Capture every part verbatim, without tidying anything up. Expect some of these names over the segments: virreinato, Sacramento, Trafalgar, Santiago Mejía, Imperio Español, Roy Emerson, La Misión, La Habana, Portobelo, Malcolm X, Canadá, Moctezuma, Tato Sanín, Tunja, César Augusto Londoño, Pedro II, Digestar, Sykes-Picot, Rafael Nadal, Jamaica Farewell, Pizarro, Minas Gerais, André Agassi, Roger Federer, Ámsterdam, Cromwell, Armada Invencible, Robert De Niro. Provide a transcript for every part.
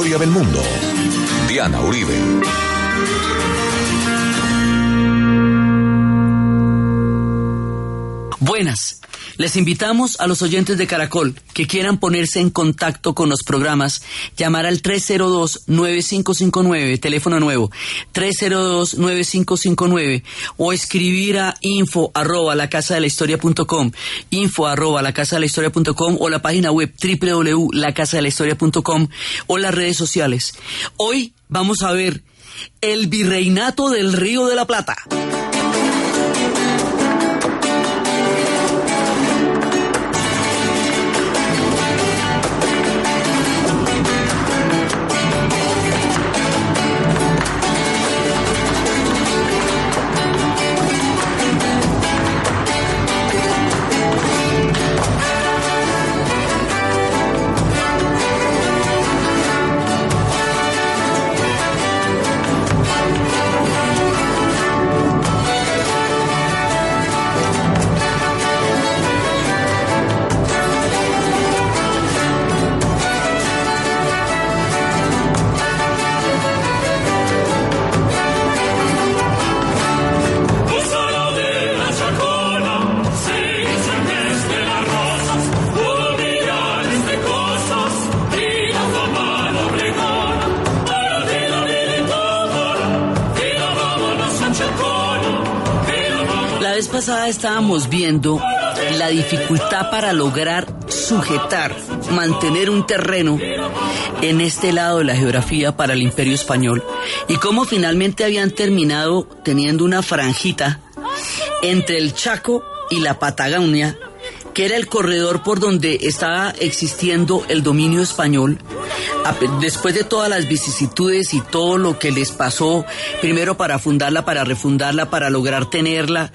historia del mundo. Diana Uribe. Buenas. Les invitamos a los oyentes de Caracol que quieran ponerse en contacto con los programas, llamar al tres cero dos, nueve cinco cinco nueve, teléfono nuevo, tres cero dos, nueve cinco cinco nueve, o escribir a info arroba lacasadelahistoria.com, info arroba lacasadelahistoria.com, o la página web doble u doble u doble u punto la casa de la historia punto com, o las redes sociales. Hoy vamos a ver el virreinato del Río de la Plata. Estábamos viendo la dificultad para lograr sujetar, mantener un terreno en este lado de la geografía para el Imperio Español, y cómo finalmente habían terminado teniendo una franjita entre el Chaco y la Patagonia, que era el corredor por donde estaba existiendo el dominio español. Después de todas las vicisitudes y todo lo que les pasó, primero para fundarla, para refundarla, para lograr tenerla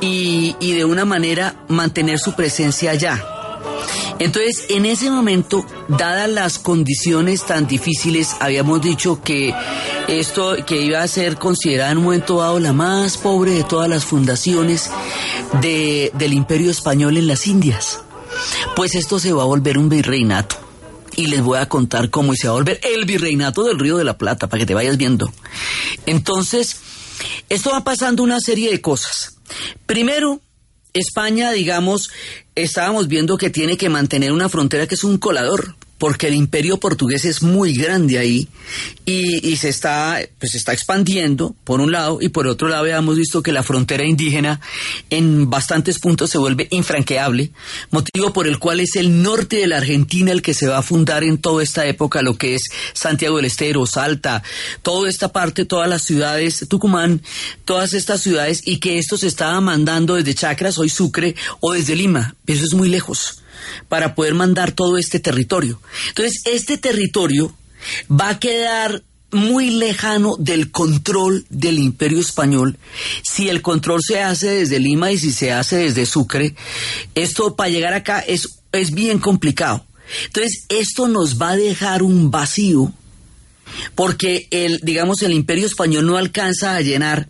y, y de una manera mantener su presencia allá. Entonces, en ese momento, dadas las condiciones tan difíciles, habíamos dicho que esto que iba a ser considerada en un momento dado la más pobre de todas las fundaciones de, del Imperio Español en las Indias, pues esto se va a volver un virreinato. Y les voy a contar cómo se va a volver el virreinato del Río de la Plata, para que te vayas viendo. Entonces, esto va pasando una serie de cosas. Primero, España, digamos, estábamos viendo que tiene que mantener una frontera que es un colador, porque el imperio portugués es muy grande ahí y, y se está, pues está expandiendo por un lado, y por otro lado habíamos visto que la frontera indígena en bastantes puntos se vuelve infranqueable, motivo por el cual es el norte de la Argentina el que se va a fundar en toda esta época, lo que es Santiago del Estero, Salta, toda esta parte, todas las ciudades, Tucumán, todas estas ciudades, y que esto se estaba mandando desde Chacras, hoy Sucre, o desde Lima, pero eso es muy lejos, para poder mandar todo este territorio. Entonces, este territorio va a quedar muy lejano del control del Imperio Español. Si el control se hace desde Lima y si se hace desde Sucre, esto para llegar acá es, es bien complicado. Entonces, esto nos va a dejar un vacío, porque el, digamos, el Imperio Español no alcanza a llenar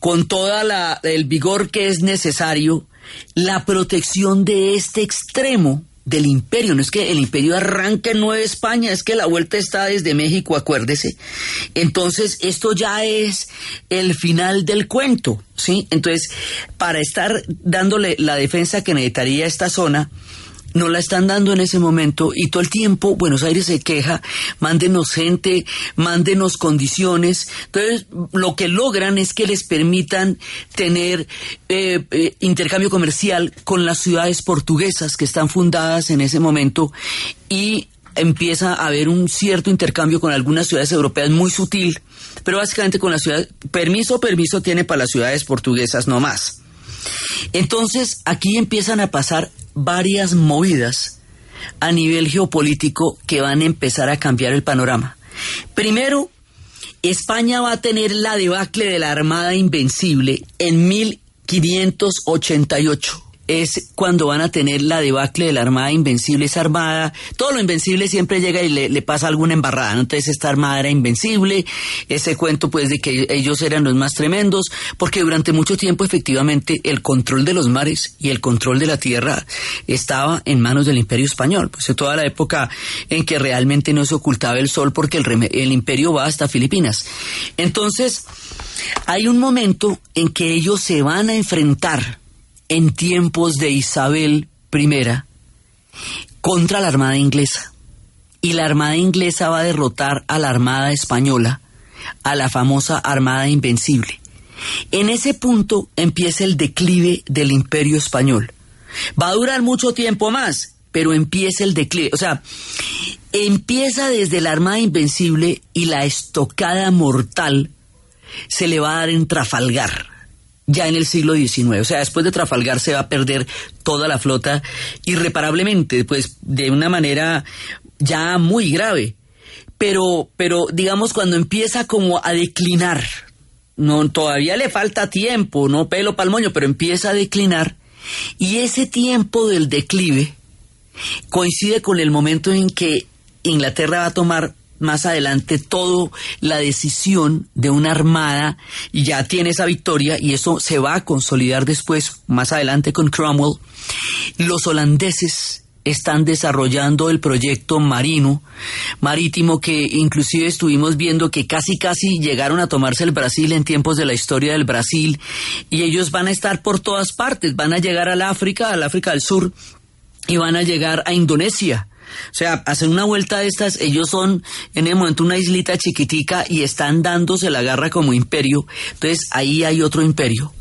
con toda la, el vigor que es necesario la protección de este extremo del imperio. No es que el imperio arranque en Nueva España, es que la vuelta está desde México, acuérdese. Entonces, esto ya es el final del cuento, ¿sí? Entonces, para estar dándole la defensa que necesitaría esta zona, no la están dando en ese momento, y todo el tiempo Buenos Aires se queja, mándenos gente, mándenos condiciones. Entonces, lo que logran es que les permitan tener eh, eh, intercambio comercial con las ciudades portuguesas que están fundadas en ese momento, y empieza a haber un cierto intercambio con algunas ciudades europeas muy sutil, pero básicamente con las ciudades, permiso, permiso tiene para las ciudades portuguesas, no más. Entonces, aquí empiezan a pasar varias movidas a nivel geopolítico que van a empezar a cambiar el panorama. Primero, España va a tener la debacle de la Armada Invencible en mil quinientos ochenta y ocho. es cuando van a tener la debacle de la Armada Invencible. Esa armada, todo lo invencible siempre llega y le, le pasa alguna embarrada, ¿no? Entonces esta armada era invencible, ese cuento pues de que ellos eran los más tremendos, porque durante mucho tiempo efectivamente el control de los mares y el control de la tierra estaba en manos del Imperio Español, pues en toda la época en que realmente no se ocultaba el sol, porque el, rem- el imperio va hasta Filipinas. Entonces hay un momento en que ellos se van a enfrentar en tiempos de Isabel Primera contra la Armada Inglesa, y la Armada Inglesa va a derrotar a la Armada Española, a la famosa Armada Invencible. En ese punto empieza el declive del Imperio Español. Va a durar mucho tiempo más, pero empieza el declive, o sea, empieza desde la Armada Invencible, y la estocada mortal se le va a dar en Trafalgar, ya en el siglo diecinueve, o sea, después de Trafalgar se va a perder toda la flota irreparablemente, pues de una manera ya muy grave, pero, pero digamos cuando empieza como a declinar, no, todavía le falta tiempo, no pelo pa'l moño, pero empieza a declinar, y ese tiempo del declive coincide con el momento en que Inglaterra va a tomar más adelante toda la decisión de una armada, y ya tiene esa victoria, y eso se va a consolidar después, más adelante con Cromwell. Los holandeses están desarrollando el proyecto marino, marítimo, que inclusive estuvimos viendo que casi casi llegaron a tomarse el Brasil en tiempos de la historia del Brasil, y ellos van a estar por todas partes, van a llegar al África, al África del Sur, y van a llegar a Indonesia. O sea, hacen una vuelta de estas, ellos son en el momento una islita chiquitica y están dándose la garra como imperio. Entonces ahí hay otro imperio.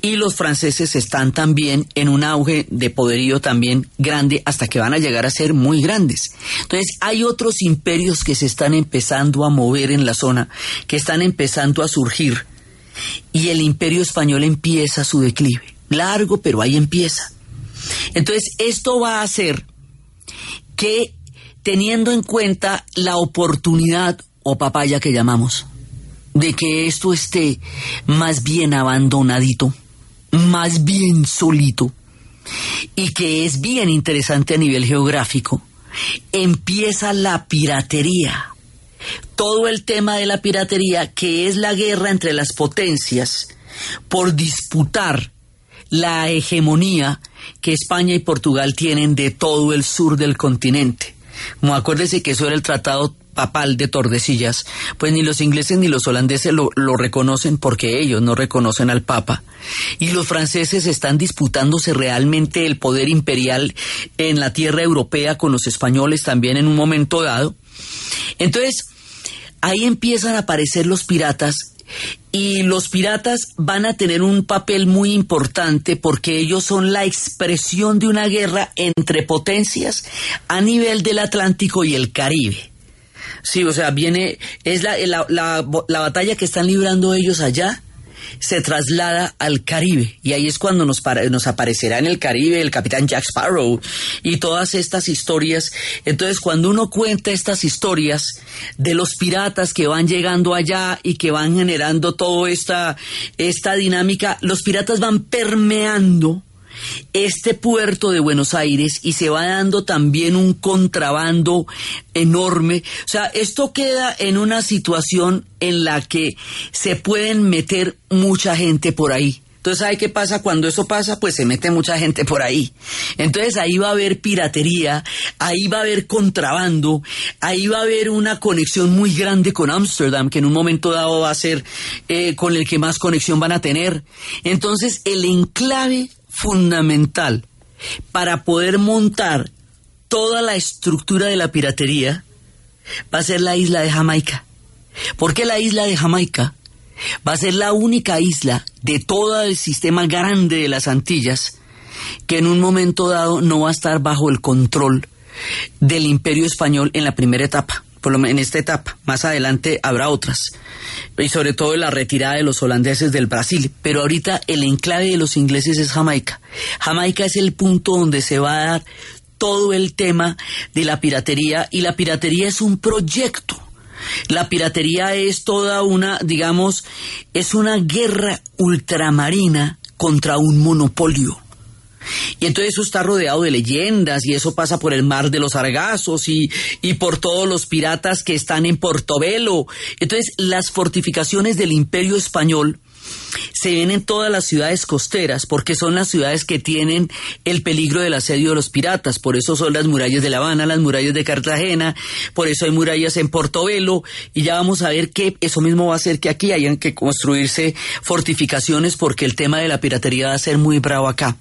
Y los franceses están también en un auge de poderío también grande, hasta que van a llegar a ser muy grandes. Entonces hay otros imperios que se están empezando a mover en la zona, que están empezando a surgir. Y el Imperio Español empieza su declive. Largo, pero ahí empieza. Entonces esto va a hacer que, teniendo en cuenta la oportunidad o papaya que llamamos, de que esto esté más bien abandonadito, más bien solito, y que es bien interesante a nivel geográfico, empieza la piratería. Todo el tema de la piratería, que es la guerra entre las potencias por disputar la hegemonía que España y Portugal tienen de todo el sur del continente. Como acuérdese que eso era el tratado papal de Tordesillas, pues ni los ingleses ni los holandeses lo, lo reconocen, porque ellos no reconocen al papa, y los franceses están disputándose realmente el poder imperial en la tierra europea con los españoles también en un momento dado. Entonces ahí empiezan a aparecer los piratas, y los piratas van a tener un papel muy importante, porque ellos son la expresión de una guerra entre potencias a nivel del Atlántico y el Caribe. Sí, o sea, viene, es la, la, la, la batalla que están librando ellos allá, se traslada al Caribe, y ahí es cuando nos, para, nos aparecerá en el Caribe el capitán Jack Sparrow y todas estas historias. Entonces cuando uno cuenta estas historias de los piratas que van llegando allá y que van generando toda esta, esta dinámica, los piratas van permeando este puerto de Buenos Aires y se va dando también un contrabando enorme. O sea, esto queda en una situación en la que se pueden meter mucha gente por ahí. Entonces, ¿sabe qué pasa? Cuando eso pasa, pues se mete mucha gente por ahí. Entonces, ahí va a haber piratería, ahí va a haber contrabando, ahí va a haber una conexión muy grande con Ámsterdam, que en un momento dado va a ser eh, con el que más conexión van a tener. Entonces, el enclave fundamental para poder montar toda la estructura de la piratería va a ser la isla de Jamaica, porque la isla de Jamaica va a ser la única isla de todo el sistema grande de las Antillas que en un momento dado no va a estar bajo el control del Imperio Español en la primera etapa, por lo menos en esta etapa. Más adelante habrá otras, y sobre todo la retirada de los holandeses del Brasil, pero ahorita el enclave de los ingleses es Jamaica. Jamaica es el punto donde se va a dar todo el tema de la piratería, y la piratería es un proyecto. La piratería es toda una, digamos, es una guerra ultramarina contra un monopolio. Y entonces eso está rodeado de leyendas, y eso pasa por el mar de los Sargazos y, y por todos los piratas que están en Portobelo. Entonces las fortificaciones del Imperio Español se ven en todas las ciudades costeras, porque son las ciudades que tienen el peligro del asedio de los piratas. Por eso son las murallas de La Habana, las murallas de Cartagena, por eso hay murallas en Portobelo, y ya vamos a ver que eso mismo va a hacer que aquí hayan que construirse fortificaciones, porque el tema de la piratería va a ser muy bravo acá.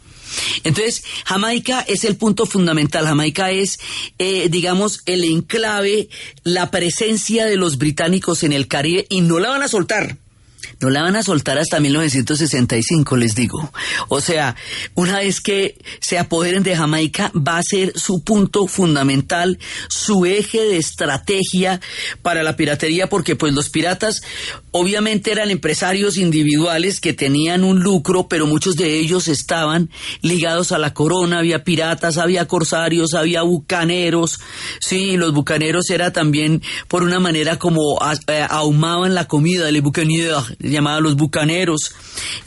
Entonces, Jamaica es el punto fundamental. Jamaica es, eh, digamos, el enclave, la presencia de los británicos en el Caribe, y no la van a soltar. No la van a soltar hasta mil novecientos sesenta y cinco, les digo. O sea, una vez que se apoderen de Jamaica, va a ser su punto fundamental, su eje de estrategia para la piratería, porque pues los piratas obviamente eran empresarios individuales que tenían un lucro, pero muchos de ellos estaban ligados a la corona. Había piratas, había corsarios, había bucaneros. Sí, los bucaneros era también por una manera como ahumaban la comida, les bucaneros, llamados los bucaneros.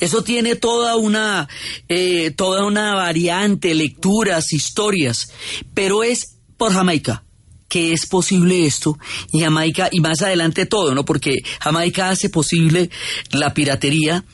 Eso tiene toda una eh, toda una variante, lecturas, historias, pero es por Jamaica que es posible esto, y Jamaica, y más adelante todo, ¿no? Porque Jamaica hace posible la piratería,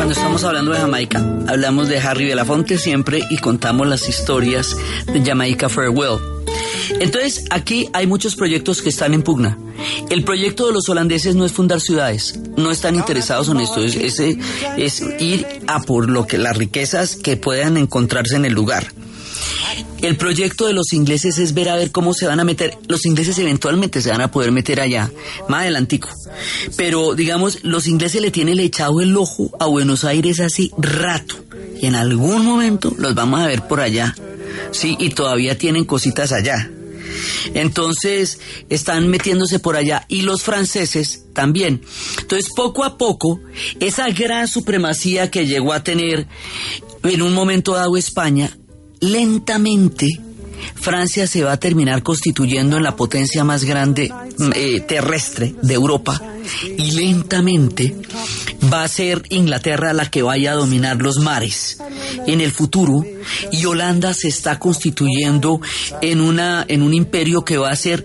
Cuando estamos hablando de Jamaica, hablamos de Harry Belafonte siempre y contamos las historias de Jamaica Farewell. Entonces, aquí hay muchos proyectos que están en pugna. El proyecto de los holandeses no es fundar ciudades, no están interesados en esto, es, es, es ir a por lo que las riquezas que puedan encontrarse en el lugar. El proyecto de los ingleses es ver a ver cómo se van a meter. Los ingleses eventualmente se van a poder meter allá, más adelantico. Pero, digamos, los ingleses le tienen echado el ojo a Buenos Aires así rato. Y en algún momento los vamos a ver por allá, ¿sí? Y todavía tienen cositas allá. Entonces, están metiéndose por allá. Y los franceses también. Entonces, poco a poco, esa gran supremacía que llegó a tener en un momento dado España, lentamente Francia se va a terminar constituyendo en la potencia más grande eh, terrestre de Europa, y lentamente va a ser Inglaterra la que vaya a dominar los mares en el futuro, y Holanda se está constituyendo en una en un imperio que va a ser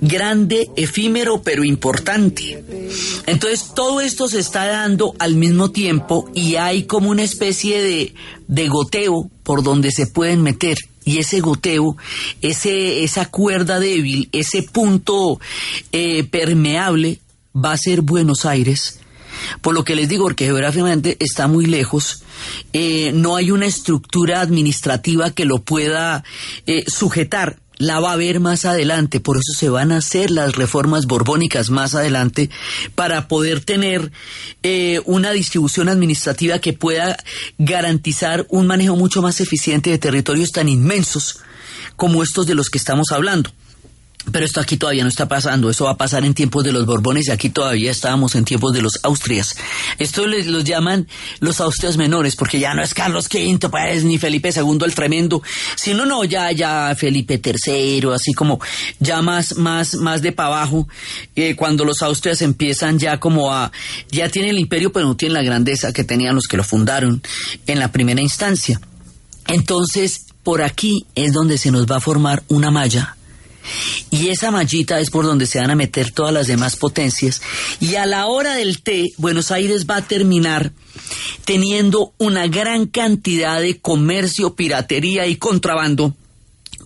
grande, efímero, pero importante. Entonces, todo esto se está dando al mismo tiempo, y hay como una especie de, de goteo por donde se pueden meter. Y ese goteo, ese, esa cuerda débil, ese punto eh, permeable, va a ser Buenos Aires. Por lo que les digo, porque geográficamente está muy lejos, eh, no hay una estructura administrativa que lo pueda eh, sujetar. la va a ver más adelante, por eso se van a hacer las reformas borbónicas más adelante, para poder tener eh, una distribución administrativa que pueda garantizar un manejo mucho más eficiente de territorios tan inmensos como estos de los que estamos hablando. Pero esto aquí todavía no está pasando, eso va a pasar en tiempos de los Borbones, y aquí todavía estábamos en tiempos de los Austrias. Esto les los llaman los Austrias menores, porque ya no es Carlos Quinto, pues, ni Felipe Segundo el tremendo, sino no, ya ya Felipe Tercero, así como ya más más más de para abajo, eh, cuando los Austrias empiezan ya como a, ya tienen el imperio, pero no tienen la grandeza que tenían los que lo fundaron en la primera instancia. Entonces, por aquí es donde se nos va a formar una malla. Y esa mallita es por donde se van a meter todas las demás potencias, y a la hora del té, Buenos Aires va a terminar teniendo una gran cantidad de comercio, piratería y contrabando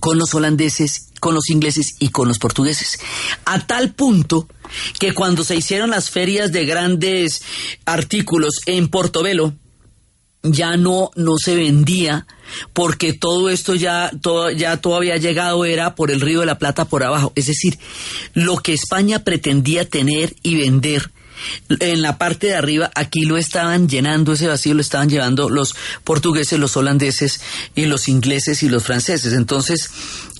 con los holandeses, con los ingleses y con los portugueses, a tal punto que cuando se hicieron las ferias de grandes artículos en Portobelo, ya no, no se vendía, porque todo esto ya, todo, ya todo había llegado, era por el Río de la Plata por abajo. Es decir, lo que España pretendía tener y vender en la parte de arriba, aquí lo estaban llenando, ese vacío lo estaban llevando los portugueses, los holandeses y los ingleses y los franceses. Entonces,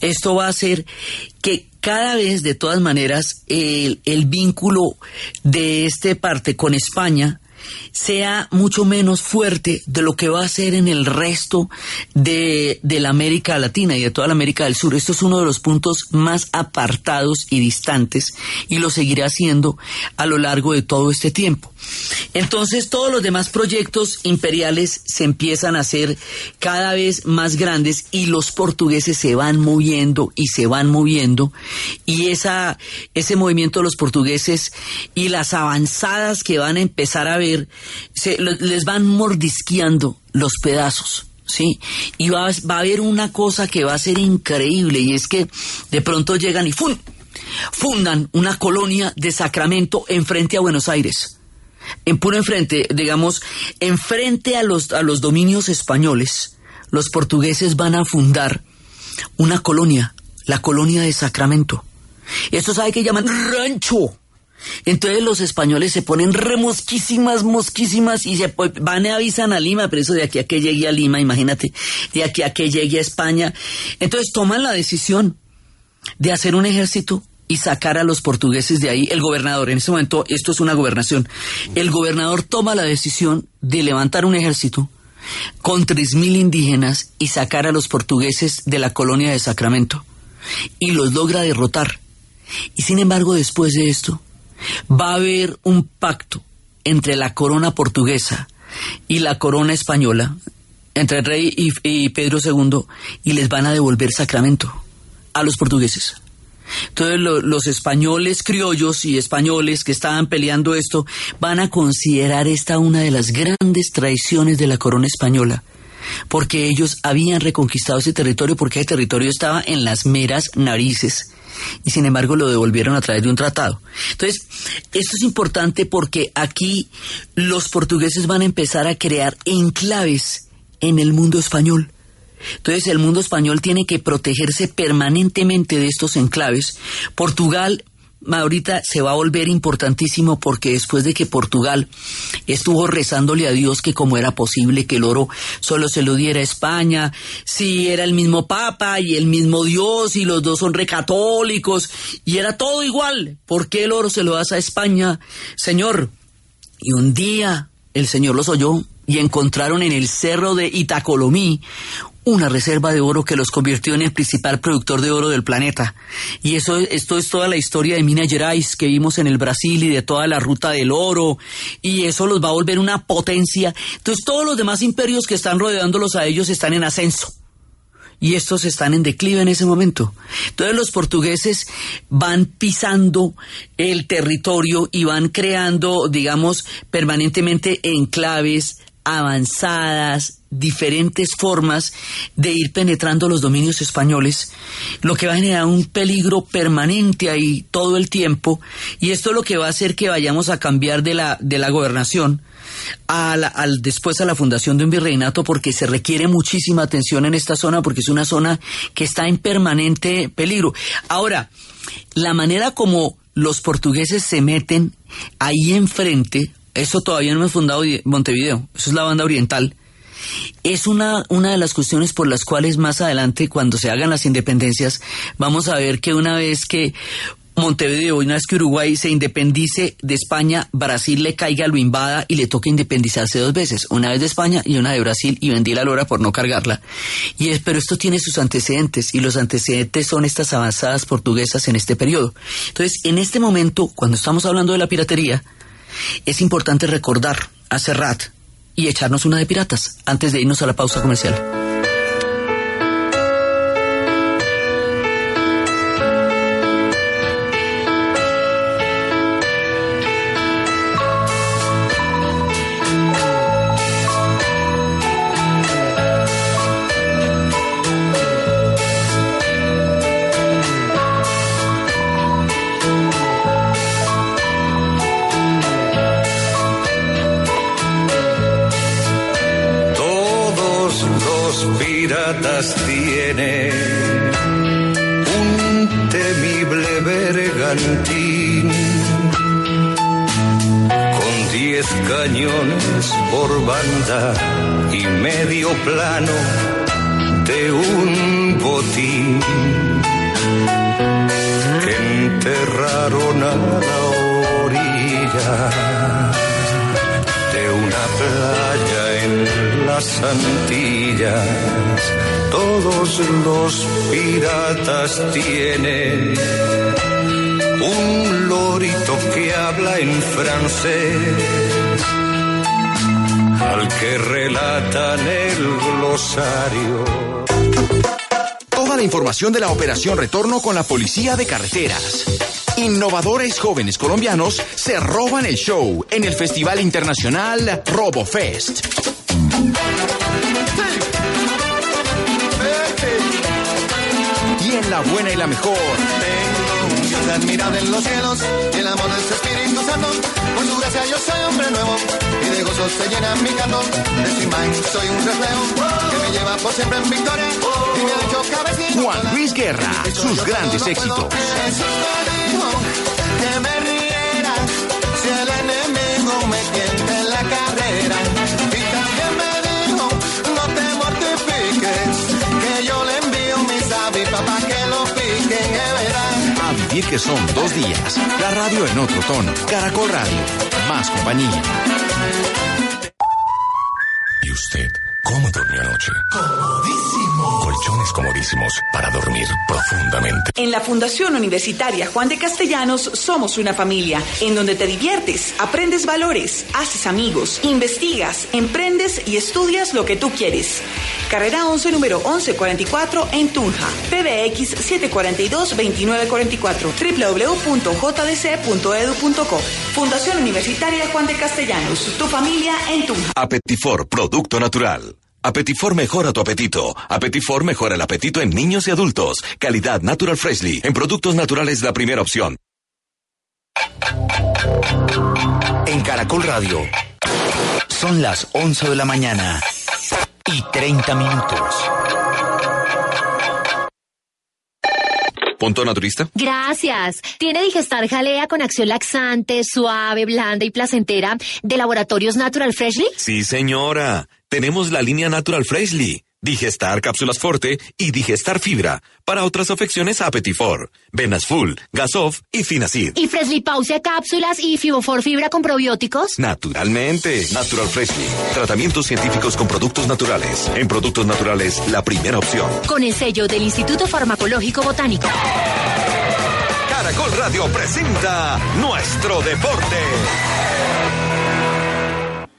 esto va a hacer que cada vez, de todas maneras, el, el vínculo de esta parte con España sea mucho menos fuerte de lo que va a ser en el resto de, de la América Latina y de toda la América del Sur. Esto es uno de los puntos más apartados y distantes, y lo seguirá haciendo a lo largo de todo este tiempo. Entonces, todos los demás proyectos imperiales se empiezan a hacer cada vez más grandes, y los portugueses se van moviendo y se van moviendo, y esa, ese movimiento de los portugueses y las avanzadas que van a empezar a ver, se, les van mordisqueando los pedazos, ¿sí? Y va, va a haber una cosa que va a ser increíble, y es que de pronto llegan y ¡fum! Fundan una colonia de Sacramento enfrente a Buenos Aires. En puro enfrente, digamos, enfrente a los, a los dominios españoles, los portugueses van a fundar una colonia, la colonia de Sacramento. Esto, ¿sabe qué llaman? Rancho. Entonces los españoles se ponen remosquísimas, mosquísimas, y se van y avisan a Lima, pero eso de aquí a que llegue a Lima, imagínate, de aquí a que llegue a España. Entonces toman la decisión de hacer un ejército y sacar a los portugueses de ahí. El gobernador, en ese momento, esto es una gobernación, el gobernador toma la decisión de levantar un ejército con tres mil indígenas y sacar a los portugueses de la colonia de Sacramento, y los logra derrotar. Y sin embargo, después de esto, va a haber un pacto entre la corona portuguesa y la corona española, entre el rey y, y Pedro Segundo, y les van a devolver Sacramento a los portugueses. Entonces lo, los españoles criollos y españoles que estaban peleando esto van a considerar esta una de las grandes traiciones de la corona española, porque ellos habían reconquistado ese territorio, porque ese territorio estaba en las meras narices, y sin embargo lo devolvieron a través de un tratado. Entonces, esto es importante porque aquí los portugueses van a empezar a crear enclaves en el mundo español. Entonces el mundo español tiene que protegerse permanentemente de estos enclaves. Portugal ahorita se va a volver importantísimo, porque después de que Portugal estuvo rezándole a Dios que cómo era posible que el oro solo se lo diera a España, si era el mismo Papa y el mismo Dios y los dos son recatólicos y era todo igual, ¿por qué el oro se lo das a España, señor? Y un día el señor los oyó y encontraron en el cerro de Itacolomí una reserva de oro que los convirtió en el principal productor de oro del planeta. Y eso, esto es toda la historia de Minas Gerais que vimos en el Brasil, y de toda la ruta del oro, y eso los va a volver una potencia. Entonces todos los demás imperios que están rodeándolos a ellos están en ascenso, y estos están en declive en ese momento. Entonces los portugueses van pisando el territorio y van creando, digamos, permanentemente enclaves, avanzadas, diferentes formas de ir penetrando los dominios españoles, lo que va a generar un peligro permanente ahí todo el tiempo, y esto es lo que va a hacer que vayamos a cambiar de la, de la gobernación a la, al, después a la fundación de un virreinato, porque se requiere muchísima atención en esta zona, porque es una zona que está en permanente peligro. Ahora, la manera como los portugueses se meten ahí enfrente, eso todavía no hemos fundado Montevideo, eso es la banda oriental. Es una, una de las cuestiones por las cuales más adelante, cuando se hagan las independencias, vamos a ver que una vez que Montevideo, una vez que Uruguay se independice de España, Brasil le caiga, lo invada y le toca independizarse dos veces, una vez de España y una de Brasil, y vendí la lora por no cargarla. Y es, pero esto tiene sus antecedentes, y los antecedentes son estas avanzadas portuguesas en este periodo. Entonces, en este momento, cuando estamos hablando de la piratería, es importante recordar a Serrat y echarnos una de piratas antes de irnos a la pausa comercial. Tiene un temible bergantín con diez cañones por banda y medio plano de un botín que enterraron a la orilla de una playa en las Antillas. Todos los piratas tienen un lorito que habla en francés, al que relatan el glosario. Toda la información de la Operación Retorno con la Policía de Carreteras. Innovadores jóvenes colombianos se roban el show en el Festival Internacional RoboFest. La buena y la mejor. Tengo la mirada en los cielos y el amor del Espíritu Santo. Por su gracia yo soy hombre nuevo y de gozo se llena mi canto. De su imagen soy un reflejo que me lleva por siempre en victoria. Y me ha hecho cabecito. Juan Luis Guerra, sus grandes éxitos. Que me riera si el enemigo me tienta en la carrera. Y también me dijo, no te mortifiques, que yo le envío mis avispas para que lo piquen, es verdad. A vivir que son dos días. La radio en otro tono. Caracol Radio. Más compañía. ¿Y usted cómo durmió anoche? Comodísimo. Colchones comodísimos para dormir profundamente. En la Fundación Universitaria Juan de Castellanos somos una familia en donde te diviertes, aprendes valores, haces amigos, investigas, emprendes y estudias lo que tú quieres. Carrera once, número once cuarenta y cuatro en Tunja. P B X siete cuatro dos, dos nueve cuatro cuatro. doble u doble u doble u punto j d c punto e d u punto co. Fundación Universitaria Juan de Castellanos. Tu familia en Tunja. Apetifor, producto natural. Apetifor mejora tu apetito. Apetifor mejora el apetito en niños y adultos. Calidad Natural Freshly. En productos naturales la primera opción. En Caracol Radio. Son las once de la mañana y treinta minutos. ¿Punto naturista? Gracias. Tiene Digestar Jalea con acción laxante, suave, blanda y placentera de Laboratorios Natural Freshly. Sí, señora. Tenemos la línea Natural Freshly, Digestar Cápsulas Forte y Digestar Fibra, para otras afecciones Apetifor, Venas Full, Gasof y Finacid. ¿Y Freshly Pausia Cápsulas y Fibofor Fibra con probióticos? Naturalmente. Natural Freshly, tratamientos científicos con productos naturales. En productos naturales, la primera opción. Con el sello del Instituto Farmacológico Botánico. Caracol Radio presenta Nuestro Deporte.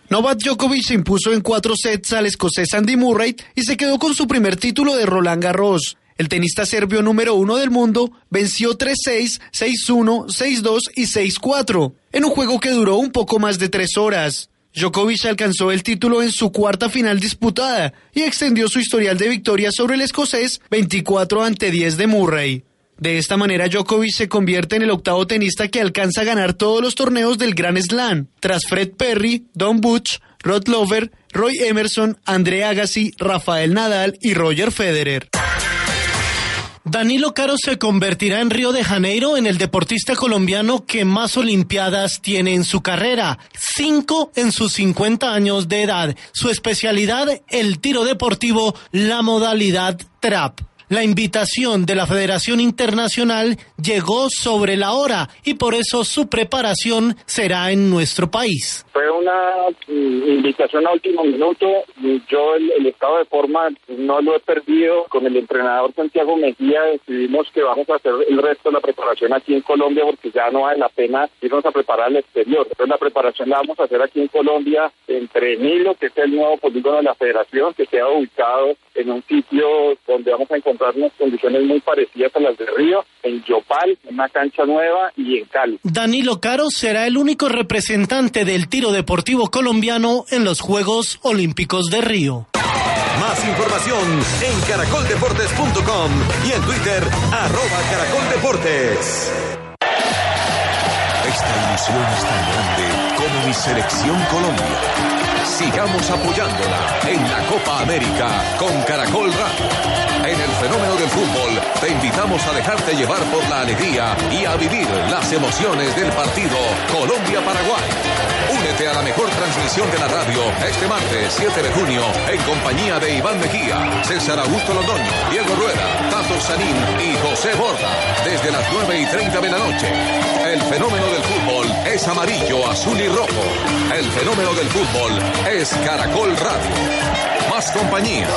Novak Djokovic se impuso en cuatro sets al escocés Andy Murray y se quedó con su primer título de Roland Garros. El tenista serbio número uno del mundo venció tres seis, seis uno, seis dos y seis cuatro en un juego que duró un poco más de tres horas. Djokovic alcanzó el título en su cuarta final disputada y extendió su historial de victorias sobre el escocés veinticuatro ante diez de Murray. De esta manera, Djokovic se convierte en el octavo tenista que alcanza a ganar todos los torneos del Grand Slam, tras Fred Perry, Don Butch, Rod Laver, Roy Emerson, André Agassi, Rafael Nadal y Roger Federer. Danilo Caro se convertirá en Río de Janeiro en el deportista colombiano que más olimpiadas tiene en su carrera, cinco en sus cincuenta años de edad. Su especialidad, el tiro deportivo, la modalidad trap. La invitación de la Federación Internacional llegó sobre la hora y por eso su preparación será en nuestro país. Fue una invitación a último minuto. Yo el, el estado de forma no lo he perdido. Con el entrenador Santiago Mejía decidimos que vamos a hacer el resto de la preparación aquí en Colombia porque ya no vale la pena irnos a preparar al exterior. Entonces la preparación la vamos a hacer aquí en Colombia entre Nilo, que es el nuevo polígono de la Federación, que queda ubicado en un sitio donde vamos a encontrar unas condiciones muy parecidas a las de Río, en Yopal, una cancha nueva, y en Cali. Danilo Caro será el único representante del tiro deportivo colombiano en los Juegos Olímpicos de Río. Más información en caracol deportes punto com y en Twitter, arroba caracoldeportes. Esta ilusión es tan grande como mi selección Colombia. Sigamos apoyándola en la Copa América con Caracol Radio. En el fenómeno del fútbol te invitamos a dejarte llevar por la alegría y a vivir las emociones del partido Colombia-Paraguay. Únete a la mejor transmisión de la radio este martes siete de junio en compañía de Iván Mejía, César Augusto Londoño, Diego Rueda, Tato Sanín y José Borda desde las nueve y treinta de la noche. El fenómeno del fútbol es amarillo, azul y rojo. El fenómeno del fútbol es Caracol Radio. Más compañía.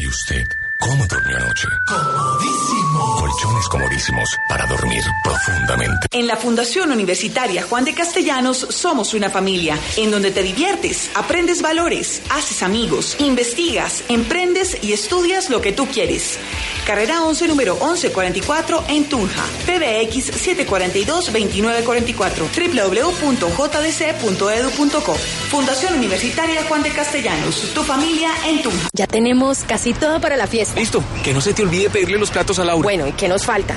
¿Y usted cómo durmió anoche? Comodísimo. Colchones comodísimos para dormir profundamente. En la Fundación Universitaria Juan de Castellanos somos una familia en donde te diviertes, aprendes valores, haces amigos, investigas, emprendes y estudias lo que tú quieres. Carrera once, número once cuarenta y cuatro en Tunja. P B X siete cuatro dos, dos nueve cuatro cuatro. doble u doble u doble u punto j d c punto e d u punto co. Fundación Universitaria Juan de Castellanos. Tu familia en Tunja. Ya tenemos casi todo para la fiesta. Listo. Que no se te olvide pedirle los platos a Laura. Bueno, ¿y qué nos falta?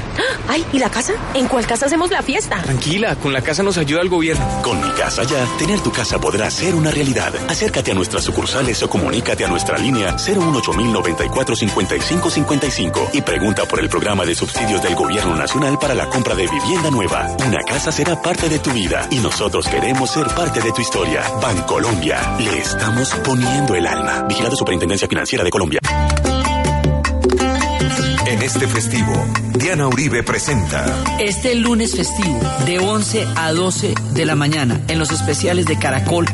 Ay, ¿y la casa? ¿En cuál casa hacemos la fiesta? Tranquila, con la casa nos ayuda el gobierno. Con Mi Casa Ya, tener tu casa podrá ser una realidad. Acércate a nuestras sucursales o comunícate a nuestra línea cero uno ocho cero nueve cuatro cinco cinco cinco cinco. Y pregunta por el programa de subsidios del Gobierno Nacional para la compra de vivienda nueva. Una casa será parte de tu vida y nosotros queremos ser parte de tu historia. Bancolombia, le estamos poniendo el alma. Vigilado Superintendencia Financiera de Colombia. En este festivo, Diana Uribe presenta. Este lunes festivo, de once a doce de la mañana, en los especiales de Caracol,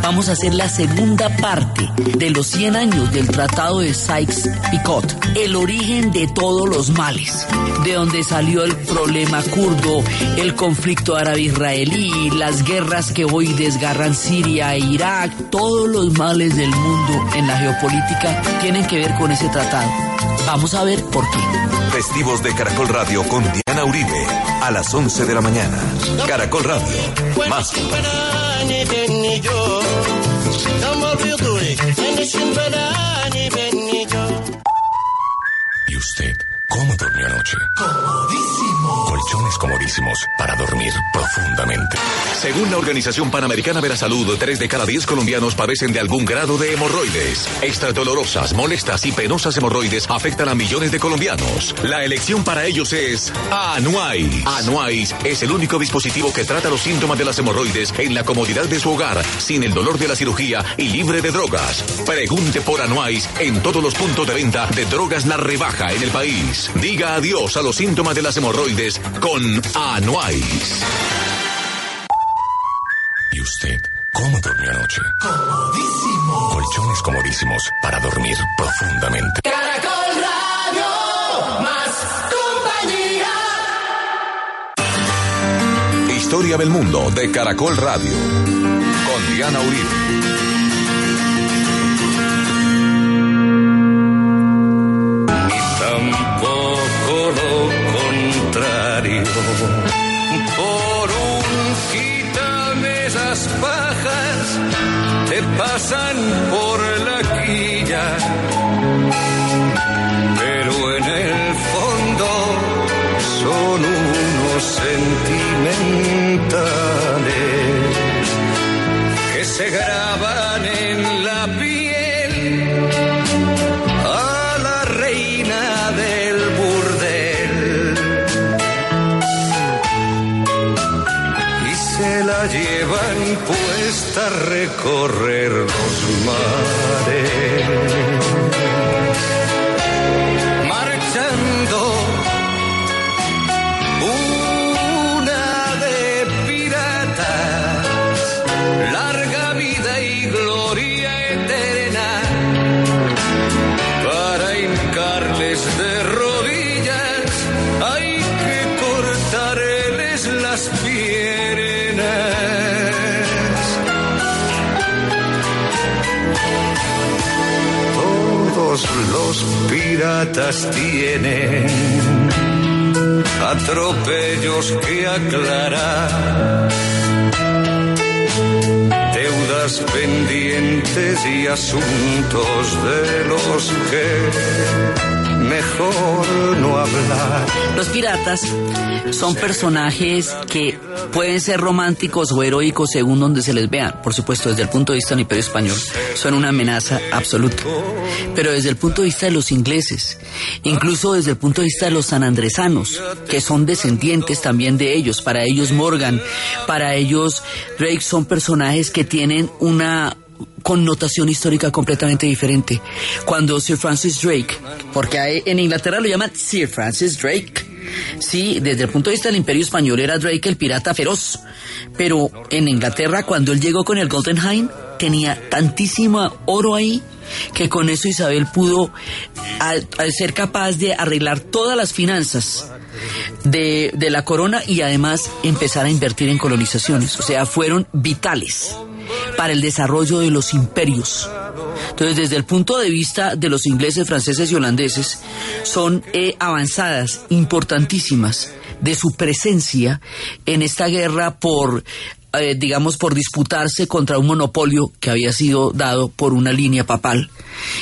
vamos a hacer la segunda parte de los cien años del Tratado de Sykes-Picot, el origen de todos los males, de donde salió el problema kurdo, el conflicto árabe-israelí, las guerras que hoy desgarran Siria e Irak, todos los males del mundo en la geopolítica tienen que ver con ese tratado. Vamos a ver por qué. Festivos de Caracol Radio con Diana Uribe a las once de la mañana. Caracol Radio, más. ¿Y usted cómo durmió anoche? Comodísimo. Colchones comodísimos para dormir profundamente. Según la Organización Panamericana de la Salud, tres de cada diez colombianos padecen de algún grado de hemorroides. Estas dolorosas, molestas y penosas hemorroides afectan a millones de colombianos. La elección para ellos es Anuais. Anuais es el único dispositivo que trata los síntomas de las hemorroides en la comodidad de su hogar, sin el dolor de la cirugía y libre de drogas. Pregunte por Anuais en todos los puntos de venta de drogas La Rebaja en el país. Diga adiós a los síntomas de las hemorroides con Anuais. ¿Y usted cómo durmió anoche? Comodísimo. Colchones comodísimos para dormir profundamente. Caracol Radio, más compañía. Historia del mundo de Caracol Radio con Diana Uribe. Por un quítame esas pajas. te pasan por la quilla, pero en el fondo son unos sentimentales que se graban en la piel a la reina del burdel y se la llevan puesta a recorrer los mares, marchando una de piratas, larga vida y gloria eterna, para hincarles de rodillas hay que cortarles las piernas. Los piratas tienen atropellos que aclarar, deudas pendientes y asuntos de los que mejor no hablar. Los piratas son personajes que pueden ser románticos o heroicos según donde se les vea. Por supuesto, desde el punto de vista del Imperio Español, son una amenaza absoluta. Pero desde el punto de vista de los ingleses, incluso desde el punto de vista de los sanandresanos, que son descendientes también de ellos, para ellos Morgan, para ellos Drake, son personajes que tienen una connotación histórica completamente diferente. Cuando Sir Francis Drake, porque hay, en Inglaterra lo llaman Sir Francis Drake, sí, desde el punto de vista del Imperio Español era Drake el pirata feroz, pero en Inglaterra cuando él llegó con el Golden Hind tenía tantísimo oro ahí que con eso Isabel pudo, al, al ser capaz de arreglar todas las finanzas de, de la corona y además empezar a invertir en colonizaciones, o sea, fueron vitales para el desarrollo de los imperios. Entonces, desde el punto de vista de los ingleses, franceses y holandeses, son eh, avanzadas importantísimas de su presencia en esta guerra por, eh, digamos, por disputarse contra un monopolio que había sido dado por una línea papal.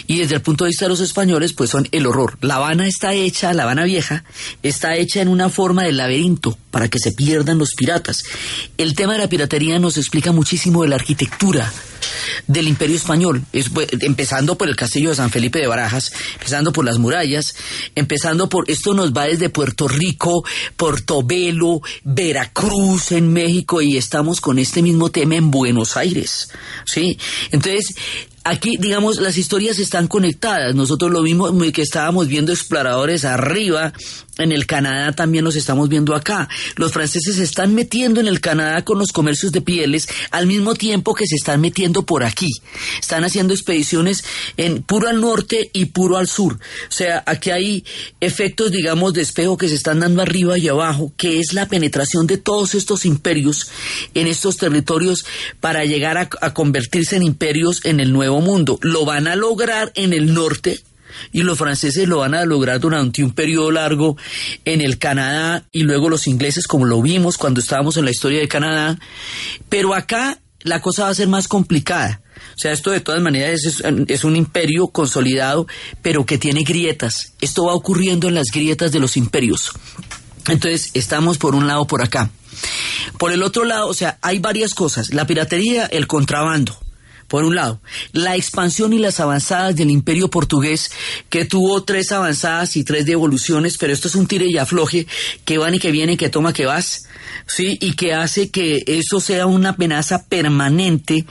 Y desde el punto de vista de los españoles, pues son el horror. La Habana está hecha, La Habana Vieja, está hecha en una forma de laberinto para que se pierdan los piratas. El tema de la piratería nos explica muchísimo de la arquitectura del Imperio Español, es, pues, empezando por el castillo de San Felipe de Barajas, empezando por las murallas, empezando por, esto nos va desde Puerto Rico, Portobelo, Veracruz en México, y estamos con este mismo tema en Buenos Aires, ¿sí? Entonces, aquí, digamos, las historias están conectadas. Nosotros lo vimos muy que estábamos viendo exploradores arriba, en el Canadá también los estamos viendo acá. Los franceses se están metiendo en el Canadá con los comercios de pieles al mismo tiempo que se están metiendo por aquí. Están haciendo expediciones en puro al norte y puro al sur. O sea, aquí hay efectos, digamos, de espejo que se están dando arriba y abajo, que es la penetración de todos estos imperios en estos territorios para llegar a, a convertirse en imperios en el nuevo mundo. Lo van a lograr en el norte y los franceses lo van a lograr durante un periodo largo en el Canadá, y luego los ingleses, como lo vimos cuando estábamos en la historia de Canadá, pero acá la cosa va a ser más complicada. O sea, esto de todas maneras es, es un imperio consolidado, pero que tiene grietas. Esto va ocurriendo en las grietas de los imperios. Entonces, estamos por un lado por acá. Por el otro lado, o sea, hay varias cosas. La piratería, el contrabando. Por un lado, la expansión y las avanzadas del Imperio Portugués, que tuvo tres avanzadas y tres devoluciones, pero esto es un tire y afloje, que van y que vienen, que toma, que vas, sí, y que hace que eso sea una amenaza permanente,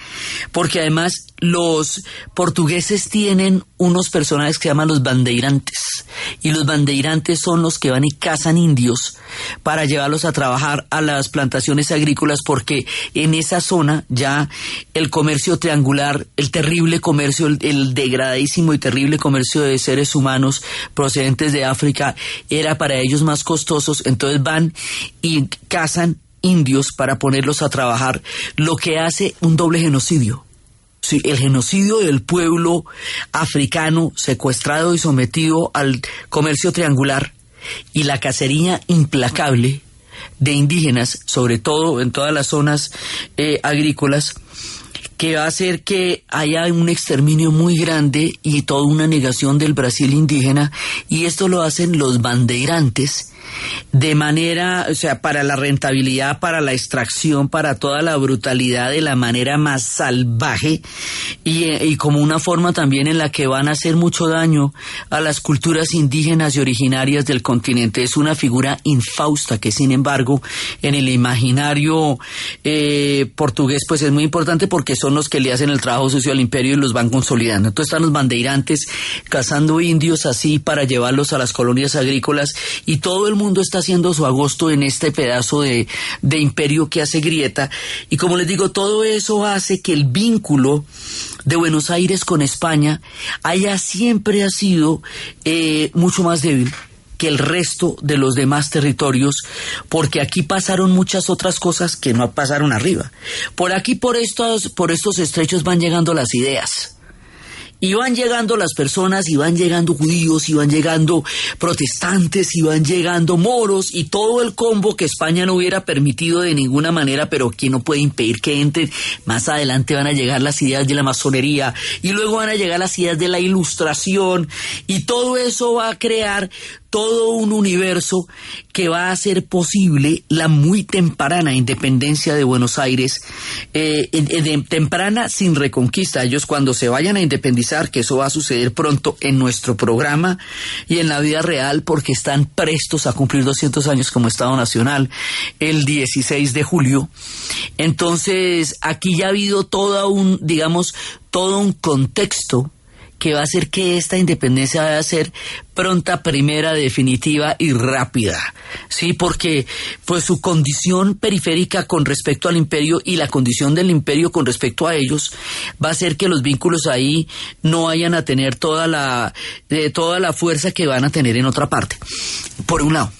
porque además los portugueses tienen unos personajes que se llaman los bandeirantes, y los bandeirantes son los que van y cazan indios para llevarlos a trabajar a las plantaciones agrícolas, porque en esa zona ya el comercio triangular, el terrible comercio, el, el degradadísimo y terrible comercio de seres humanos procedentes de África, era para ellos más costosos. Entonces van y cazan indios para ponerlos a trabajar, lo que hace un doble genocidio. Sí, el genocidio del pueblo africano secuestrado y sometido al comercio triangular, y la cacería implacable de indígenas, sobre todo en todas las zonas eh, agrícolas, que va a hacer que haya un exterminio muy grande y toda una negación del Brasil indígena, y esto lo hacen los bandeirantes de manera, o sea, para la rentabilidad, para la extracción, para toda la brutalidad, de la manera más salvaje y, y como una forma también en la que van a hacer mucho daño a las culturas indígenas y originarias del continente. Es una figura infausta que, sin embargo, en el imaginario eh, portugués pues es muy importante, porque son los que le hacen el trabajo sucio al imperio y los van consolidando. Entonces están los bandeirantes cazando indios así para llevarlos a las colonias agrícolas, y todo el mundo está haciendo su agosto en este pedazo de, de imperio que hace grieta. Y como les digo, todo eso hace que el vínculo de Buenos Aires con España haya siempre ha sido eh, mucho más débil que el resto de los demás territorios, porque aquí pasaron muchas otras cosas que no pasaron arriba. Por aquí, por estos, por estos estrechos van llegando las ideas, y van llegando las personas, y van llegando judíos, y van llegando protestantes, y van llegando moros, y todo el combo que España no hubiera permitido de ninguna manera, pero que no puede impedir que entren. Más adelante van a llegar las ideas de la masonería, y luego van a llegar las ideas de la ilustración, y todo eso va a crear todo un universo que va a hacer posible la muy temprana independencia de Buenos Aires, eh, de, de, temprana sin reconquista. Ellos, cuando se vayan a independizar, que eso va a suceder pronto en nuestro programa y en la vida real, porque están prestos a cumplir doscientos años como Estado Nacional el dieciséis de julio. Entonces, aquí ya ha habido toda un, digamos, todo un contexto que va a hacer que esta independencia vaya a ser pronta, primera, definitiva y rápida, sí, porque pues su condición periférica con respecto al imperio y la condición del imperio con respecto a ellos va a hacer que los vínculos ahí no vayan a tener toda la eh, toda la fuerza que van a tener en otra parte. Por un lado.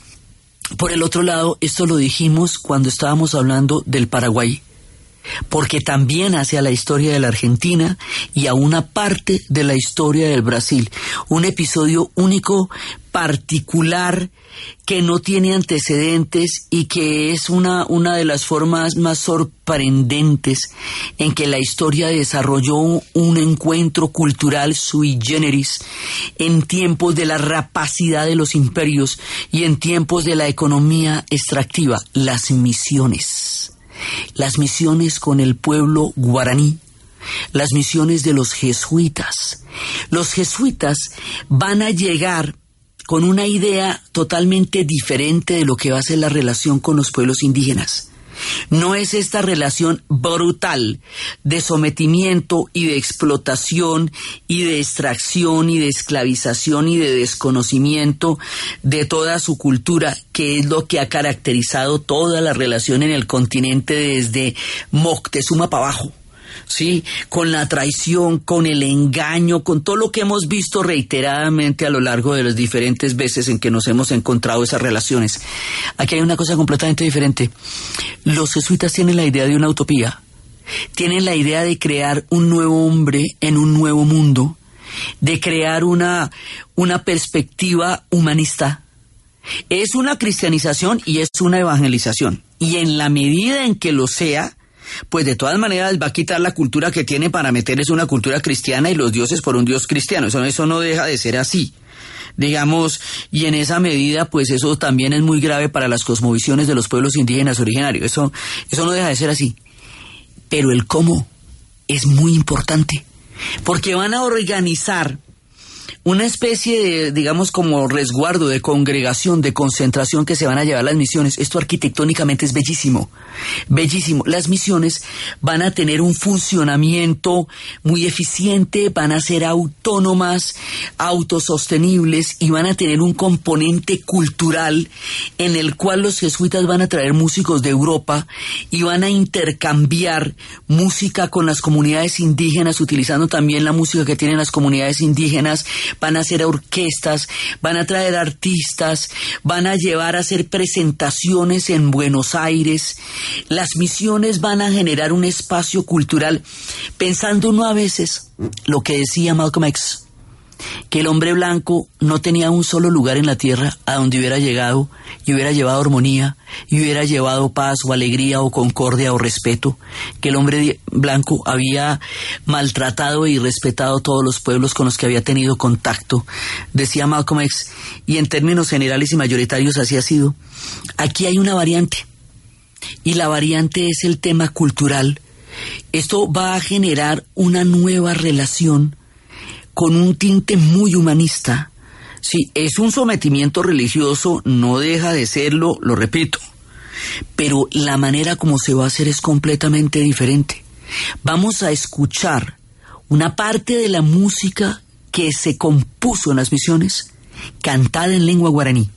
Por el otro lado, esto lo dijimos cuando estábamos hablando del Paraguay, porque también hacia la historia de la Argentina y a una parte de la historia del Brasil. Un episodio único, particular, que no tiene antecedentes y que es una, una de las formas más sorprendentes en que la historia desarrolló un encuentro cultural sui generis en tiempos de la rapacidad de los imperios y en tiempos de la economía extractiva, las misiones. Las misiones con el pueblo guaraní, las misiones de los jesuitas. Los jesuitas van a llegar con una idea totalmente diferente de lo que va a ser la relación con los pueblos indígenas. No es esta relación brutal de sometimiento y de explotación y de extracción y de esclavización y de desconocimiento de toda su cultura, que es lo que ha caracterizado toda la relación en el continente desde Moctezuma para abajo. Sí, con la traición, con el engaño, con todo lo que hemos visto reiteradamente a lo largo de las diferentes veces en que nos hemos encontrado esas relaciones. Aquí hay una cosa completamente diferente. Los jesuitas tienen la idea de una utopía, tienen la idea de crear un nuevo hombre en un nuevo mundo, de crear una, una perspectiva humanista. Es una cristianización y es una evangelización, y en la medida en que lo sea, pues de todas maneras va a quitar la cultura que tiene para meterles una cultura cristiana y los dioses por un dios cristiano. Eso, eso no deja de ser así, digamos, y en esa medida pues eso también es muy grave para las cosmovisiones de los pueblos indígenas originarios. Eso, eso no deja de ser así, pero el cómo es muy importante, porque van a organizar una especie de, digamos, como resguardo, de congregación, de concentración que se van a llevar las misiones. Esto arquitectónicamente es bellísimo, bellísimo. Las misiones van a tener un funcionamiento muy eficiente, van a ser autónomas, autosostenibles, y van a tener un componente cultural en el cual los jesuitas van a traer músicos de Europa y van a intercambiar música con las comunidades indígenas, utilizando también la música que tienen las comunidades indígenas. Van a hacer orquestas, van a traer artistas, van a llevar a hacer presentaciones en Buenos Aires. Las misiones van a generar un espacio cultural, pensando uno a veces lo que decía Malcolm X, que el hombre blanco no tenía un solo lugar en la tierra a donde hubiera llegado y hubiera llevado armonía y hubiera llevado paz o alegría o concordia o respeto, que el hombre blanco había maltratado y respetado todos los pueblos con los que había tenido contacto, decía Malcolm X, y en términos generales y mayoritarios así ha sido. Aquí hay una variante, y la variante es el tema cultural. Esto va a generar una nueva relación con un tinte muy humanista. Sí, es un sometimiento religioso, no deja de serlo, lo repito, pero la manera como se va a hacer es completamente diferente. Vamos a escuchar una parte de la música que se compuso en las misiones, cantada en lengua guaraní.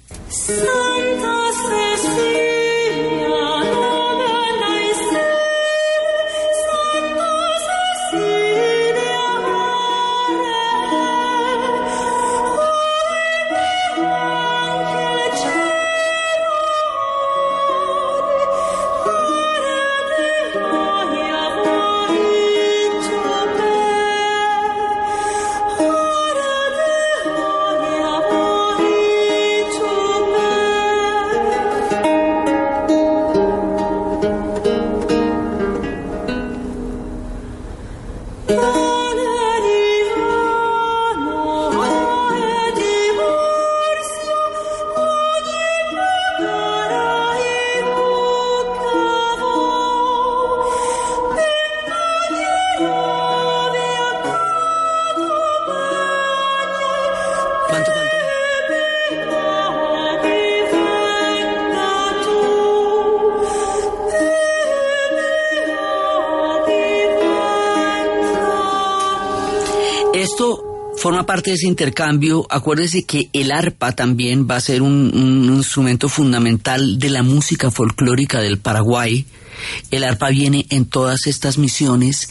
Forma parte de ese intercambio. Acuérdese que el arpa también va a ser un, un instrumento fundamental de la música folclórica del Paraguay. El arpa viene en todas estas misiones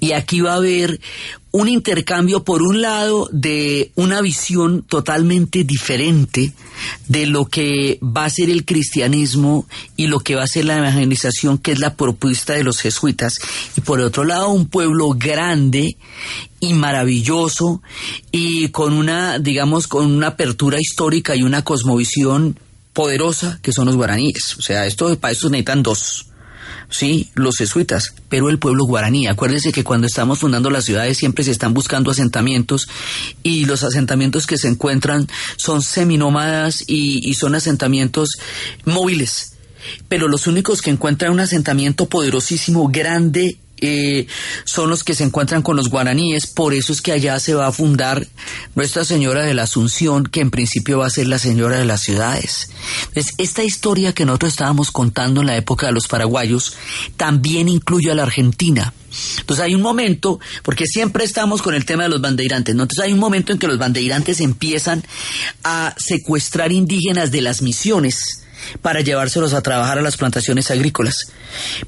y aquí va a haber un intercambio, por un lado, de una visión totalmente diferente de lo que va a ser el cristianismo y lo que va a ser la evangelización, que es la propuesta de los jesuitas, y por otro lado un pueblo grande y maravilloso y con una, digamos, con una apertura histórica y una cosmovisión poderosa que son los guaraníes. O sea, esto, para eso necesitan dos. Sí, los jesuitas, pero el pueblo guaraní. Acuérdense que cuando estamos fundando las ciudades siempre se están buscando asentamientos, y los asentamientos que se encuentran son seminómadas y, y son asentamientos móviles. Pero los únicos que encuentran un asentamiento poderosísimo, grande, eh, son los que se encuentran con los guaraníes. Por eso es que allá se va a fundar Nuestra Señora de la Asunción, que en principio va a ser la Señora de las Ciudades. Entonces, esta historia que nosotros estábamos contando en la época de los paraguayos también incluye a la Argentina. Entonces hay un momento, porque siempre estamos con el tema de los bandeirantes, ¿no? Entonces hay un momento en que los bandeirantes empiezan a secuestrar indígenas de las misiones para llevárselos a trabajar a las plantaciones agrícolas,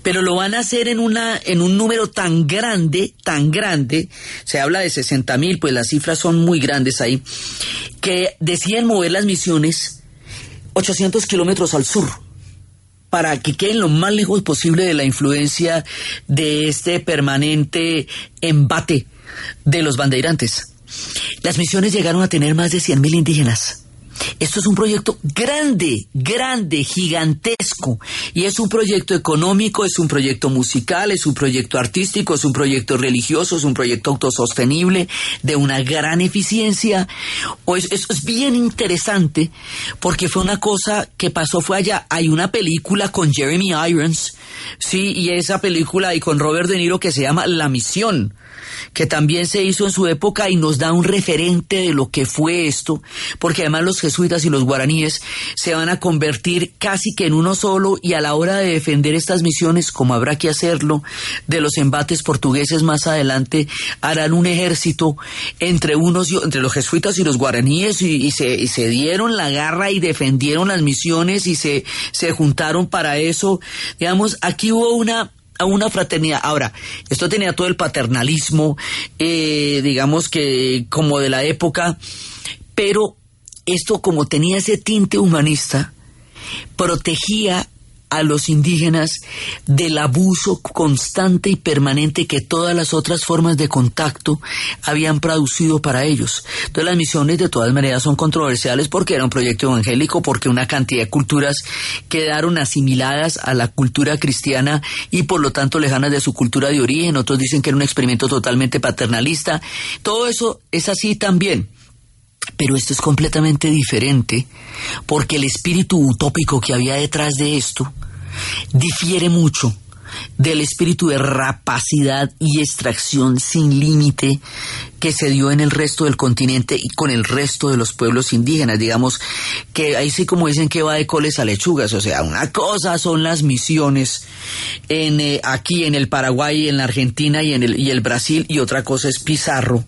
pero lo van a hacer en una en un número tan grande, tan grande, se habla de sesenta mil, pues las cifras son muy grandes ahí, que deciden mover las misiones ochocientos kilómetros al sur, para que queden lo más lejos posible de la influencia de este permanente embate de los bandeirantes. Las misiones llegaron a tener más de cien mil indígenas. Esto es un proyecto grande, grande, gigantesco, y es un proyecto económico, es un proyecto musical, es un proyecto artístico, es un proyecto religioso, es un proyecto autosostenible de una gran eficiencia. Eso es bien interesante porque fue una cosa que pasó, fue allá. Hay una película con Jeremy Irons, sí, y esa película y con Robert De Niro que se llama La Misión, que también se hizo en su época y nos da un referente de lo que fue esto, porque además los jesuitas y los guaraníes se van a convertir casi que en uno solo, y a la hora de defender estas misiones, como habrá que hacerlo, de los embates portugueses más adelante, harán un ejército entre unos y, entre los jesuitas y los guaraníes, y, y, se, y se dieron la garra y defendieron las misiones y se, se juntaron para eso. Digamos, aquí hubo una a una fraternidad. Ahora, esto tenía todo el paternalismo, eh, digamos que como de la época, pero esto, como tenía ese tinte humanista, protegía a los indígenas del abuso constante y permanente que todas las otras formas de contacto habían producido para ellos. Entonces las misiones de todas maneras son controversiales porque era un proyecto evangélico, porque una cantidad de culturas quedaron asimiladas a la cultura cristiana y por lo tanto lejanas de su cultura de origen. Otros dicen que era un experimento totalmente paternalista. Todo eso es así también. Pero esto es completamente diferente porque el espíritu utópico que había detrás de esto difiere mucho del espíritu de rapacidad y extracción sin límite que se dio en el resto del continente y con el resto de los pueblos indígenas. Digamos que ahí sí, como dicen, que va de coles a lechugas. O sea, una cosa son las misiones en, eh, aquí en el Paraguay, en la Argentina y en el, y el Brasil, y otra cosa es Pizarro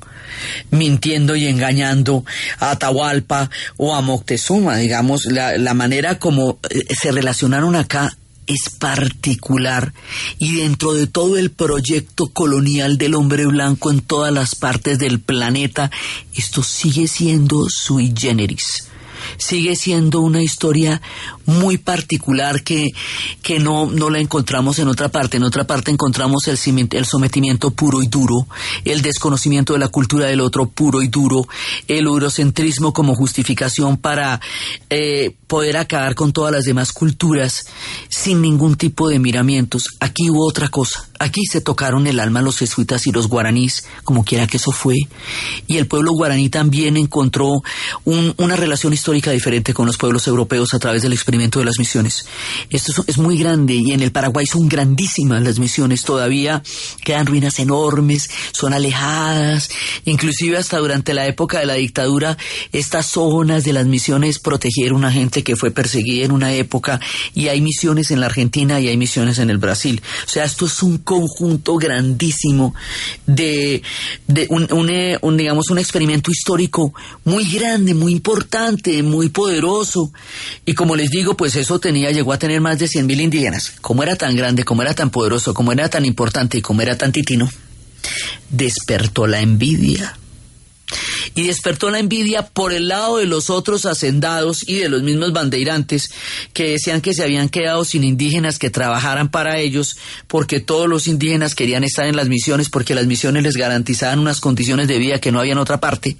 mintiendo y engañando a Atahualpa o a Moctezuma. Digamos, la, la manera como se relacionaron acá es particular, y dentro de todo el proyecto colonial del hombre blanco en todas las partes del planeta, esto sigue siendo sui generis. Sigue siendo una historia muy particular que, que no, no la encontramos en otra parte. En otra parte encontramos el, el sometimiento puro y duro, el desconocimiento de la cultura del otro puro y duro, el eurocentrismo como justificación para eh, poder acabar con todas las demás culturas sin ningún tipo de miramientos. Aquí hubo otra cosa. Aquí se tocaron el alma los jesuitas y los guaraníes, como quiera que eso fue, y el pueblo guaraní también encontró un, una relación histórica diferente con los pueblos europeos a través del experimento de las misiones. Esto es muy grande, y en el Paraguay son grandísimas las misiones. Todavía quedan ruinas enormes, son alejadas, inclusive hasta durante la época de la dictadura estas zonas de las misiones protegieron a gente que fue perseguida en una época, y hay misiones en la Argentina y hay misiones en el Brasil. O sea, esto es un conjunto grandísimo de, de un, un, un digamos un experimento histórico muy grande, muy importante, muy poderoso. Y como les digo, pues eso tenía llegó a tener más de cien mil indígenas. Como era tan grande, como era tan poderoso, como era tan importante y como era tan titino, despertó la envidia. Y despertó la envidia por el lado de los otros hacendados y de los mismos bandeirantes, que decían que se habían quedado sin indígenas que trabajaran para ellos, porque todos los indígenas querían estar en las misiones, porque las misiones les garantizaban unas condiciones de vida que no había en otra parte.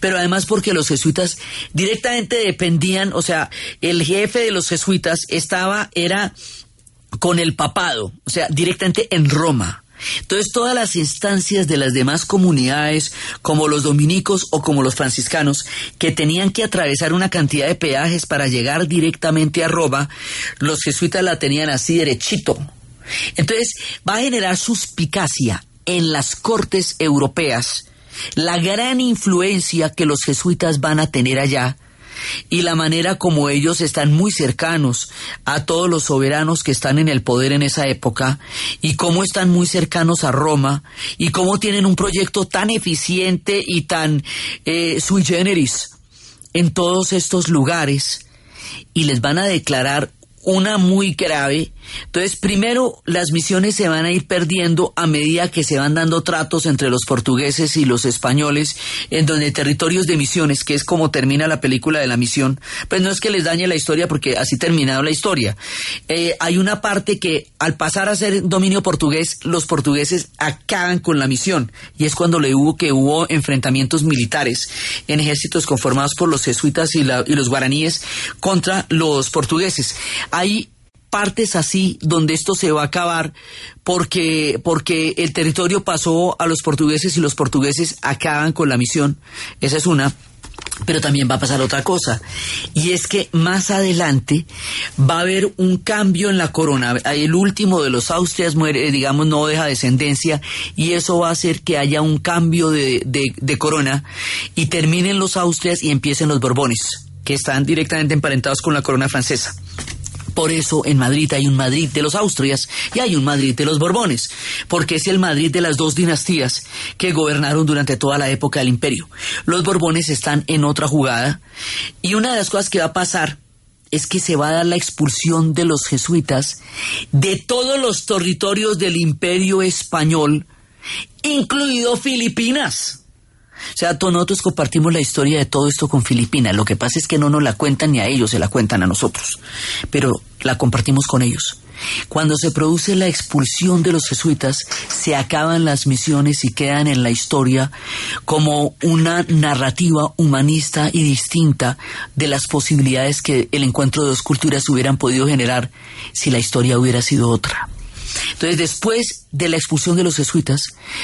Pero además porque los jesuitas directamente dependían, o sea, el jefe de los jesuitas estaba, era con el papado, o sea, directamente en Roma. Entonces todas las instancias de las demás comunidades, como los dominicos o como los franciscanos, que tenían que atravesar una cantidad de peajes para llegar directamente a Roma, los jesuitas la tenían así derechito. Entonces va a generar suspicacia en las cortes europeas la gran influencia que los jesuitas van a tener allá, y la manera como ellos están muy cercanos a todos los soberanos que están en el poder en esa época, y cómo están muy cercanos a Roma, y cómo tienen un proyecto tan eficiente y tan eh, sui generis en todos estos lugares, y les van a declarar una muy grave. Entonces, primero, las misiones se van a ir perdiendo a medida que se van dando tratos entre los portugueses y los españoles, en donde territorios de misiones, que es como termina la película de La Misión, pues no es que les dañe la historia, porque así terminado la historia. Eh, hay una parte que, al pasar a ser dominio portugués, los portugueses acaban con la misión, y es cuando le hubo que hubo enfrentamientos militares en ejércitos conformados por los jesuitas y, la, y los guaraníes contra los portugueses. Hay partes así donde esto se va a acabar porque porque el territorio pasó a los portugueses y los portugueses acaban con la misión. Esa es una. Pero también va a pasar otra cosa, y es que más adelante va a haber un cambio en la corona. El último de los Austrias muere, digamos, no deja descendencia, y eso va a hacer que haya un cambio de, de, de corona, y terminen los Austrias y empiecen los Borbones, que están directamente emparentados con la corona francesa. Por eso en Madrid hay un Madrid de los Austrias y hay un Madrid de los Borbones, porque es el Madrid de las dos dinastías que gobernaron durante toda la época del imperio. Los Borbones están en otra jugada, y una de las cosas que va a pasar es que se va a dar la expulsión de los jesuitas de todos los territorios del Imperio Español, incluido Filipinas. O sea, todos nosotros compartimos la historia de todo esto con Filipinas. Lo que pasa es que no nos la cuentan ni a ellos, se la cuentan a nosotros. Pero la compartimos con ellos. Cuando se produce la expulsión de los jesuitas, se acaban las misiones y quedan en la historia como una narrativa humanista y distinta de las posibilidades que el encuentro de dos culturas hubieran podido generar si la historia hubiera sido otra. Entonces, después de la expulsión de los jesuitas,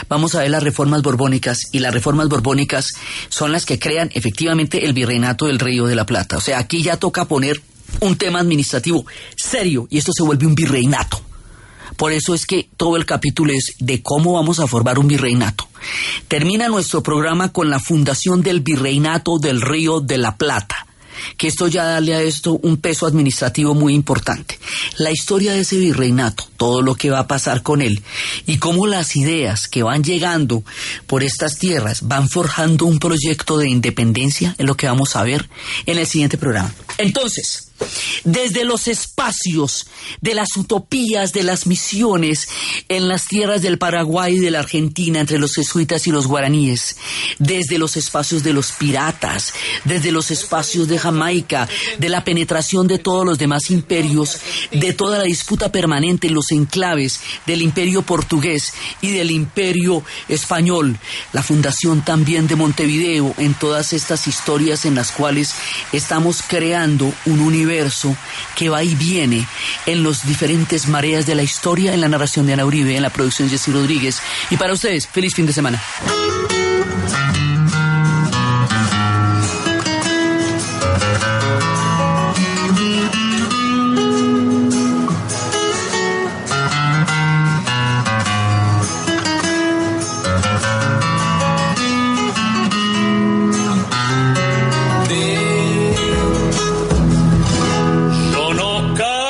vamos a ver las reformas borbónicas, y las reformas borbónicas son las que crean efectivamente el virreinato del Río de la Plata. O sea, aquí ya toca poner un tema administrativo serio, y esto se vuelve un virreinato. Por eso es que todo el capítulo es de cómo vamos a formar un virreinato. Termina nuestro programa con la fundación del virreinato del Río de la Plata, que esto ya darle a esto un peso administrativo muy importante. La historia de ese virreinato, todo lo que va a pasar con él, y cómo las ideas que van llegando por estas tierras van forjando un proyecto de independencia, es lo que vamos a ver en el siguiente programa. Entonces, desde los espacios de las utopías, de las misiones en las tierras del Paraguay y de la Argentina, entre los jesuitas y los guaraníes, desde los espacios de los piratas, desde los espacios de Jamaica, de la penetración de todos los demás imperios, de toda la disputa permanente en los enclaves del imperio portugués y del imperio español, la fundación también de Montevideo, en todas estas historias en las cuales estamos creando un universo Universo que va y viene en los diferentes mareas de la historia, en la narración de Ana Uribe, en la producción de Jessy Rodríguez. Y para ustedes, feliz fin de semana.